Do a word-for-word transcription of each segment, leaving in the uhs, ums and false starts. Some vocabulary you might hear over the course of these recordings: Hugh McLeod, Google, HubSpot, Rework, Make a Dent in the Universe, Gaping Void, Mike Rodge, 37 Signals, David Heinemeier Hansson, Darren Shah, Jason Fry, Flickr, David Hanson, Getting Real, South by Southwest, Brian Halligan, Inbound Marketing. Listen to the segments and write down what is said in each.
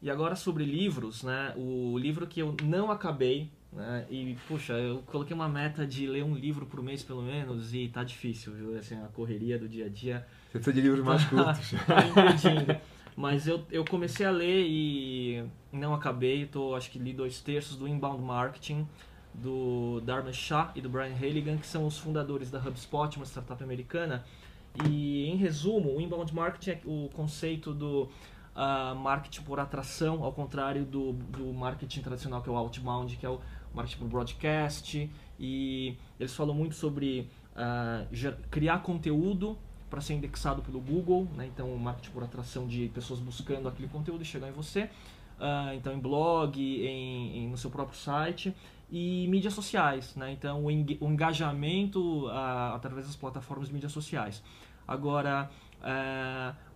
E agora sobre livros, né? O livro que eu não acabei, né? E puxa, eu coloquei uma meta de ler um livro por mês pelo menos e tá difícil, viu? Assim, a correria do dia a dia. Você precisa de livros mais curtos. Tá impedindo. Mas eu, eu comecei a ler e não acabei, tô, acho que li dois terços do Inbound Marketing, do Darren Shah e do Brian Halligan, que são os fundadores da HubSpot, uma startup americana. E em resumo, o Inbound Marketing é o conceito do uh, marketing por atração, ao contrário do, do marketing tradicional, que é o outbound, que é o marketing por broadcast. E eles falam muito sobre uh, criar conteúdo para ser indexado pelo Google, né? Então o marketing por atração de pessoas buscando aquele conteúdo e chegar em você. Uh, então em blog, em, em, no seu próprio site, e mídias sociais, né? Então o, eng o engajamento uh, através das plataformas de mídias sociais. Agora,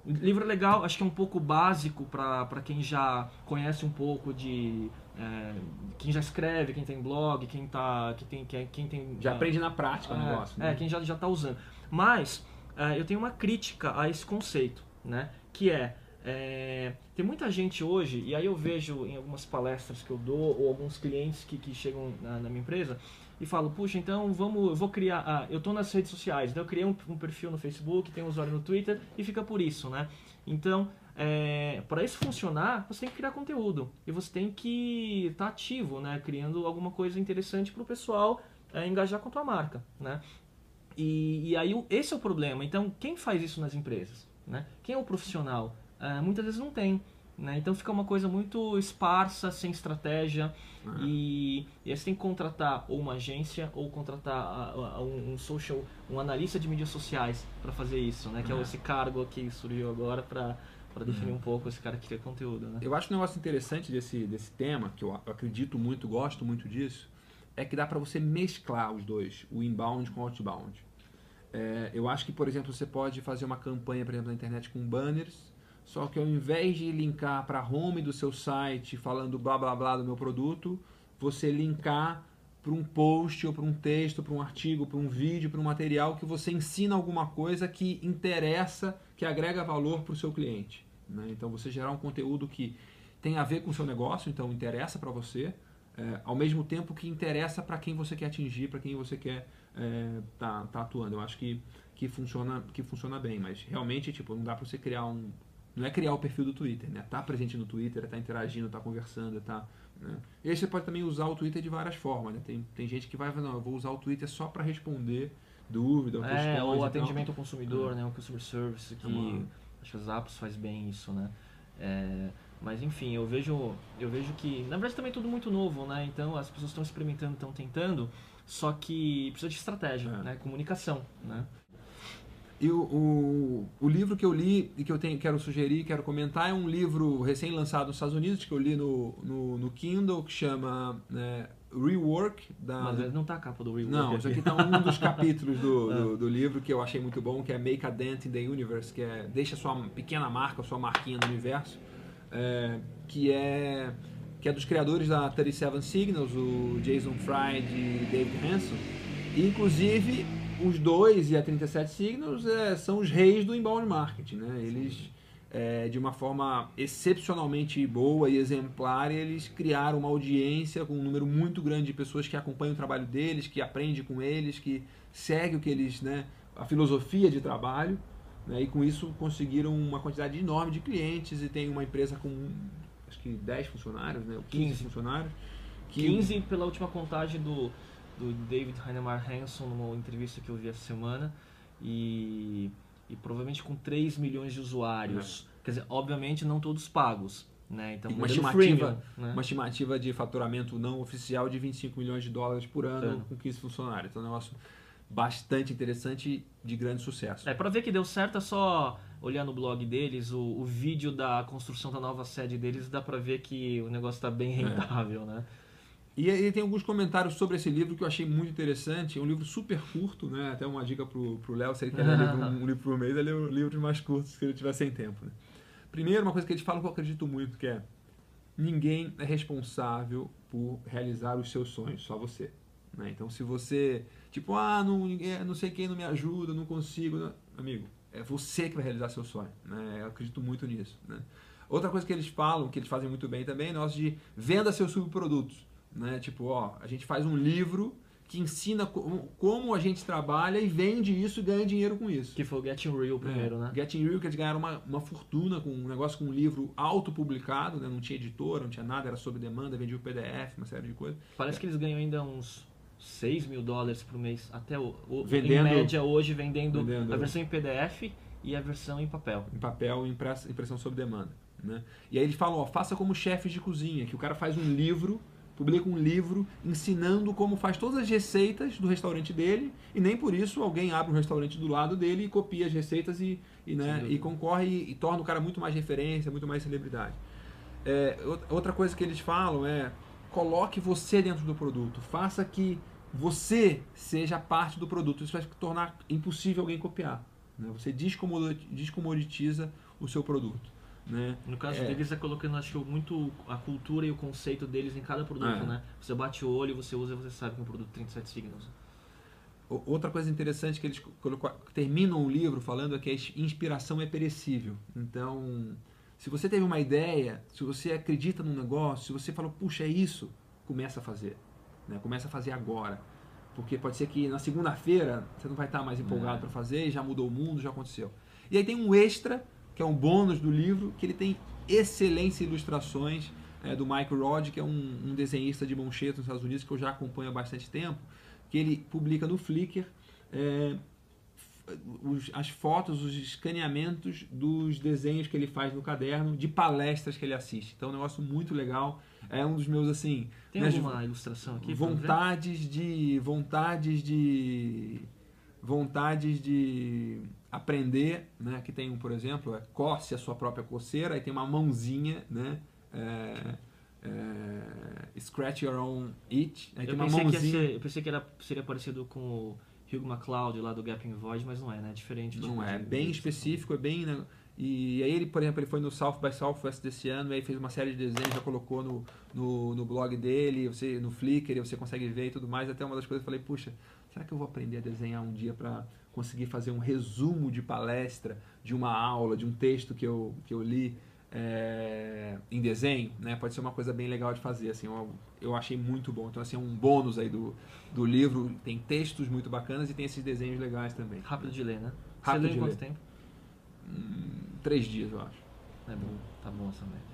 o uh, livro é legal, acho que é um pouco básico para quem já conhece um pouco de... Uh, quem já escreve, quem tem blog, quem, tá, quem tem... Quem, quem tem já uh, aprende na prática uh, o negócio, né? É, quem já está usando. Mas uh, eu tenho uma crítica a esse conceito, né? Que é... É, tem muita gente hoje, e aí eu vejo em algumas palestras que eu dou, ou alguns clientes que, que chegam na, na minha empresa e falam, puxa, então vamos, eu vou criar, ah, eu estou nas redes sociais, então eu criei um, um perfil no Facebook, tenho um usuário no Twitter e fica por isso, né? Então, é, para isso funcionar, você tem que criar conteúdo e você tem que estar tá ativo, né? Criando alguma coisa interessante para o pessoal é, engajar com a tua marca, né? E, e aí esse é o problema, então quem faz isso nas empresas, né? Quem é o profissional? Uh, muitas vezes não tem, né? Então fica uma coisa muito esparsa, sem estratégia, uhum. e, e aí você tem que contratar ou uma agência ou contratar a, a, um, um social, um analista de mídias sociais para fazer isso, né? Que uhum. é esse cargo que surgiu agora para para definir uhum. um pouco esse cara que cria conteúdo, né? Eu acho um negócio interessante desse, desse tema, que eu acredito muito, gosto muito disso, é que dá para você mesclar os dois, o inbound com o outbound. É, eu acho que, por exemplo, você pode fazer uma campanha, por exemplo, na internet com banners, só que ao invés de linkar para a home do seu site falando blá blá blá do meu produto, você linkar para um post ou para um texto, para um artigo, para um vídeo, para um material que você ensina alguma coisa que interessa, que agrega valor para o seu cliente, né? Então você gerar um conteúdo que tem a ver com o seu negócio, então interessa para você, é, ao mesmo tempo que interessa para quem você quer atingir, para quem você quer é, tá, tá atuando. Eu acho que, que, funciona, que funciona bem, mas realmente tipo, não dá para você criar um... Não é criar o perfil do Twitter, né? Tá presente no Twitter, tá interagindo, tá conversando, tá... Né? E aí você pode também usar o Twitter de várias formas, né? Tem, tem gente que vai... Não, eu vou usar o Twitter só para responder dúvida, ou questões... É, o atendimento ao consumidor, é. né? O Customer Service, que... Uma... Acho que as apps faz bem isso, né? É, mas, enfim, eu vejo, eu vejo que... Na verdade, também é tudo muito novo, né? Então, as pessoas estão experimentando, estão tentando, só que precisa de estratégia, é. né? Comunicação, né? E o, o, o livro que eu li e que eu tenho, quero sugerir, quero comentar, é um livro recém-lançado nos Estados Unidos, que eu li no, no, no Kindle, que chama é, Rework. Da, Mas não está a capa do Rework. Não, isso aqui está um dos capítulos do, do, do livro que eu achei muito bom, que é Make a Dent in the Universe, que é deixa sua pequena marca, sua marquinha no universo, é, que, é, que é dos criadores da trinta e sete Signals, o Jason Fry e David Hanson, e, inclusive... Os dois e a trinta e sete Signals é, são os reis do inbound marketing, né? Eles, é, de uma forma excepcionalmente boa e exemplar, eles criaram uma audiência com um número muito grande de pessoas que acompanham o trabalho deles, que aprende com eles, que segue o que eles, né, a filosofia de trabalho, né? E com isso conseguiram uma quantidade enorme de clientes e tem uma empresa com, acho que dez funcionários, né? Ou quinze funcionários. Que... quinze pela última contagem do... do David Heinemeier Hansson, numa entrevista que eu vi essa semana, e, e provavelmente com três milhões de usuários. É. Quer dizer, obviamente não todos pagos, né? Então, uma estimativa, freemium, né? Uma estimativa de faturamento não oficial de vinte e cinco milhões de dólares por ano, então, com quinze funcionários. Então é um negócio bastante interessante, de grande sucesso. É, para ver que deu certo é só olhar no blog deles, o, o vídeo da construção da nova sede deles, dá para ver que o negócio está bem rentável, é. né? E ele tem alguns comentários sobre esse livro que eu achei muito interessante. É um livro super curto, né? Até uma dica pro pro Léo, se ele quer ler um, um livro por mês, ele é um livro mais curto, se ele tiver sem tempo, né? Primeiro, uma coisa que eles falam que eu acredito muito, que é: ninguém é responsável por realizar os seus sonhos, só você, né? Então, se você, tipo, ah, não, não sei quem não me ajuda, não consigo, não. Amigo, é você que vai realizar seu sonho, né? Eu acredito muito nisso, né? Outra coisa que eles falam, que eles fazem muito bem também, é nós de venda seus subprodutos. Né? Tipo, ó, a gente faz um livro que ensina como, como a gente trabalha e vende isso e ganha dinheiro com isso. Que foi o Getting Real primeiro, é, né? Getting Real, que eles ganharam uma, uma fortuna com um negócio, com um livro autopublicado, né? Não tinha editora, não tinha nada, era sob demanda, vendia o P D F, uma série de coisas. Parece é. que eles ganham ainda uns seis mil dólares por mês, até o, o, vendendo, em média hoje, vendendo, vendendo a versão em P D F e a versão em papel. Em papel e impressão sob demanda. Né? E aí eles falam, ó, faça como chefe de cozinha, que o cara faz um livro, publica um livro ensinando como faz todas as receitas do restaurante dele, e nem por isso alguém abre um restaurante do lado dele e copia as receitas e, e, né, e concorre e, e torna o cara muito mais referência, muito mais celebridade. É, outra coisa que eles falam é, coloque você dentro do produto, faça que você seja parte do produto. Isso vai tornar impossível alguém copiar. Né? Você descomoditiza o seu produto. Né? No caso é. deles é colocando, acho que muito a cultura e o conceito deles em cada produto, é. né? Você bate o olho, você usa, você sabe que é um produto trinta e sete Signals. Outra coisa interessante que eles terminam o livro falando é que a inspiração é perecível. Então, se você teve uma ideia, se você acredita num negócio, se você fala, puxa, é isso, começa a fazer. Né? Começa a fazer agora. Porque pode ser que na segunda-feira você não vai estar mais empolgado é. para fazer, já mudou o mundo, já aconteceu. E aí tem um extra, que é um bônus do livro, que ele tem excelentes ilustrações é, do Mike Rodge, que é um, um desenhista de mão cheia nos Estados Unidos, que eu já acompanho há bastante tempo, que ele publica no Flickr é, os, as fotos, os escaneamentos dos desenhos que ele faz no caderno, de palestras que ele assiste. Então é um negócio muito legal, é um dos meus, assim... Tem né, alguma de, ilustração aqui? Vontades de... Vontades de... Vontades de... aprender, né? Que tem um, por exemplo, é coce a sua própria coceira, aí tem uma mãozinha, né? É, é, scratch your own itch, aí eu tem uma mãozinha. Que ser, eu pensei que era, seria parecido com o Hugh McLeod lá do Gaping Void, mas não é, né? É diferente. Não tipo é, de, bem de específico, é bem... Né? E aí ele, por exemplo, ele foi no South by Southwest desse ano, aí fez uma série de desenhos, já colocou no, no, no blog dele, você, no Flickr, você consegue ver e tudo mais. Até uma das coisas eu falei, puxa, será que eu vou aprender a desenhar um dia para conseguir fazer um resumo de palestra, de uma aula, de um texto que eu, que eu li é, em desenho? Né? Pode ser uma coisa bem legal de fazer, assim, eu, eu achei muito bom. Então, assim, é um bônus aí do, do livro, tem textos muito bacanas e tem esses desenhos legais também. Rápido de ler, né? Rápido Você leu em quanto tempo? Hum, três dias, eu acho. É bom, tá bom essa média.